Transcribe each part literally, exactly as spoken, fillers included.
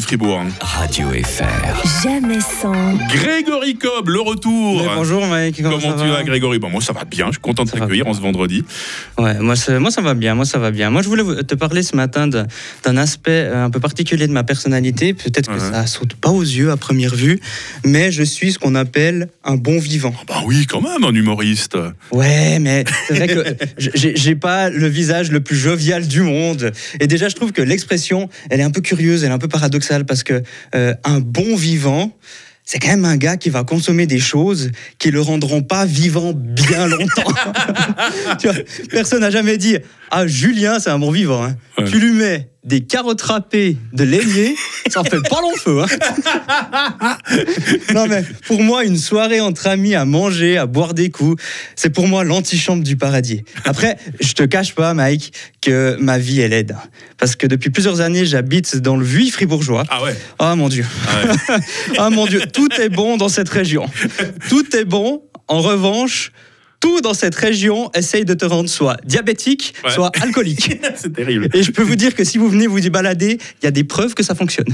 Fribourg Radio F R. Jamais sans Grégory Cobb, le retour. Mais bonjour mec, comment, comment ça tu vas, Grégory? Bon, moi ça va bien, je suis content de t'accueillir en ce vendredi. Ouais, moi, moi ça va bien, moi ça va bien. Moi je voulais te parler ce matin de, d'un aspect un peu particulier de ma personnalité. Peut-être que uh-huh. ça saute pas aux yeux à première vue, mais je suis ce qu'on appelle un bon vivant. Ah bah oui, quand même, un humoriste. Ouais, mais c'est vrai que j'ai, j'ai pas le visage le plus jovial du monde. Et déjà je trouve que l'expression, elle est un peu curieuse, elle est un peu paradoxale. Parce que euh, un bon vivant, c'est quand même un gars qui va consommer des choses qui le rendront pas vivant bien longtemps. Tu vois, personne n'a jamais dit « Ah, Julien, c'est un bon vivant. Hein. » Ouais. Tu lui mets des carottes râpées de l'ailier, ça fait pas long feu. Hein. Non mais, pour moi, une soirée entre amis à manger, à boire des coups, c'est pour moi l'antichambre du paradis. Après, je te cache pas, Mike, que ma vie est laide. Parce que depuis plusieurs années, j'habite dans le Vieux Fribourgeois. Ah ouais. Ah mon Dieu. Ah, ouais. Ah mon Dieu, tout est bon dans cette région. Tout est bon, en revanche... Tout dans cette région essaye de te rendre soit diabétique, ouais. soit alcoolique. C'est terrible. Et je peux vous dire que si vous venez vous y balader, il y a des preuves que ça fonctionne.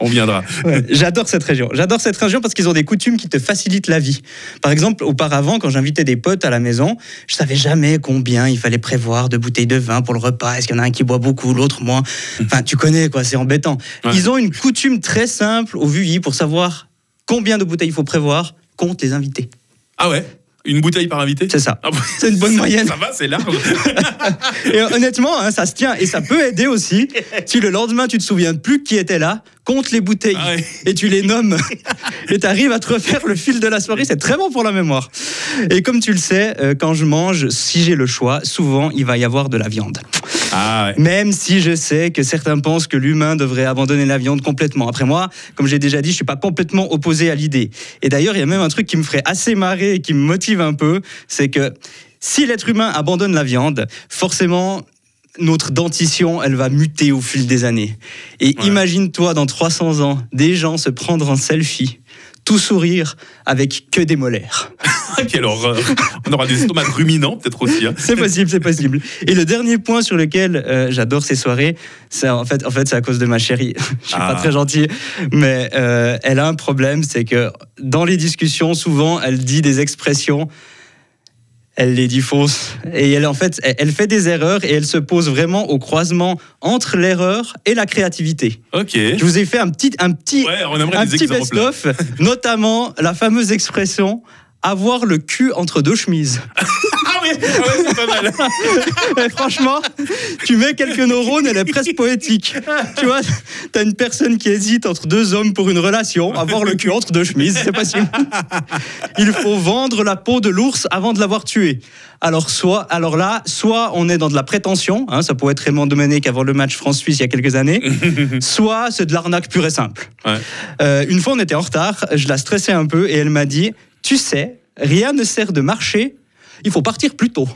On viendra. Ouais, j'adore cette région. J'adore cette région parce qu'ils ont des coutumes qui te facilitent la vie. Par exemple, auparavant, quand j'invitais des potes à la maison, je savais jamais combien il fallait prévoir de bouteilles de vin pour le repas. Est-ce qu'il y en a un qui boit beaucoup, l'autre moins? Enfin, tu connais quoi, c'est embêtant. Ouais. Ils ont une coutume très simple au Vuilly pour savoir combien de bouteilles il faut prévoir compte les invités. Ah ouais? Une bouteille par invité ? C'est ça. Ah bon, c'est une bonne ça, moyenne. Ça va, c'est large. Et honnêtement, hein, ça se tient. Et ça peut aider aussi. Si le lendemain, tu te souviens plus qui était là, compte les bouteilles. Ah ouais. Et tu les nommes. Et tu arrives à te refaire le fil de la soirée. C'est très bon pour la mémoire. Et comme tu le sais, quand je mange, si j'ai le choix, souvent, il va y avoir de la viande. Ah ouais. Même si je sais que certains pensent que l'humain devrait abandonner la viande complètement. Après moi, comme j'ai déjà dit, je ne suis pas complètement opposé à l'idée. Et d'ailleurs, il y a même un truc qui me ferait assez marrer et qui me motive un peu, c'est que si l'être humain abandonne la viande, forcément, notre dentition, elle va muter au fil des années. Et ouais. Imagine-toi, dans trois cents ans, des gens se prendre en selfie, tout sourire, avec que des molaires. Quelle horreur. On aura des estomacs ruminants peut-être aussi. Hein. C'est possible, c'est possible. Et le dernier point sur lequel euh, j'adore ces soirées, c'est en fait, en fait, c'est à cause de ma chérie. Je suis ah. pas très gentil, mais euh, elle a un problème, c'est que dans les discussions, souvent, elle dit des expressions, elle les dit fausses. Et elle, en fait, elle fait des erreurs et elle se pose vraiment au croisement entre l'erreur et la créativité. Ok. Je vous ai fait un petit, un petit, ouais, on aimerait un des petit exemples. Best-of, notamment la fameuse expression... Avoir le cul entre deux chemises. Ah oui, ouais, c'est pas mal. Mais franchement, tu mets quelques neurones, elle est presque poétique. Tu vois, t'as une personne qui hésite entre deux hommes pour une relation. Avoir le cul entre deux chemises, c'est possible. Il faut vendre la peau de l'ours avant de l'avoir tué. Alors, soit, alors là, soit on est dans de la prétention, hein, ça pourrait être Raymond Domenech avant le match France-Suisse il y a quelques années, soit c'est de l'arnaque pure et simple. Ouais. Euh, une fois, on était en retard, je la stressais un peu et elle m'a dit... Tu sais, rien ne sert de marcher, il faut partir plus tôt.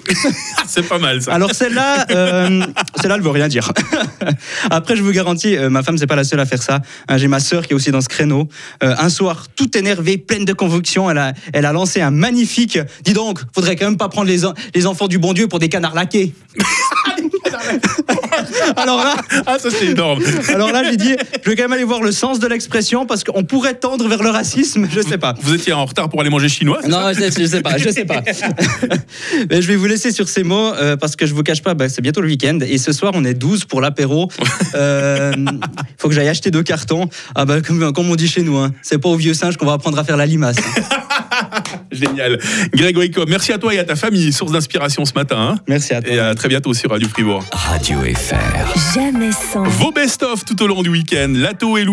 C'est pas mal ça. Alors celle-là, euh, celle-là elle veut rien dire. Après je vous garantis, euh, ma femme c'est pas la seule à faire ça. Hein, j'ai ma sœur qui est aussi dans ce créneau. Euh, un soir, toute énervée, pleine de convictions, elle a, elle a lancé un magnifique. Dis donc, faudrait quand même pas prendre les, en- les enfants du bon Dieu pour des canards laqués. Alors là, ah, ça, c'est énorme. Alors là, j'ai dit, je vais quand même aller voir le sens de l'expression parce qu'on pourrait tendre vers le racisme, je sais pas. Vous étiez en retard pour aller manger chinois ? Non, je, je sais pas, je sais pas. Mais je vais vous laisser sur ces mots euh, parce que je vous cache pas, bah, c'est bientôt le week-end et ce soir on est douze pour l'apéro. Euh, faut que j'aille acheter deux cartons. Ah bah comme, comme on dit chez nous, hein, c'est pas au vieux singe qu'on va apprendre à faire la limace. Génial. Grégory Cobb, merci à toi et à ta famille, source d'inspiration ce matin. Hein. Merci à toi. Et à très bientôt sur Radio Fribourg. Radio F R. Jamais sans. Vos best-of tout au long du week-end. Lato et Louis.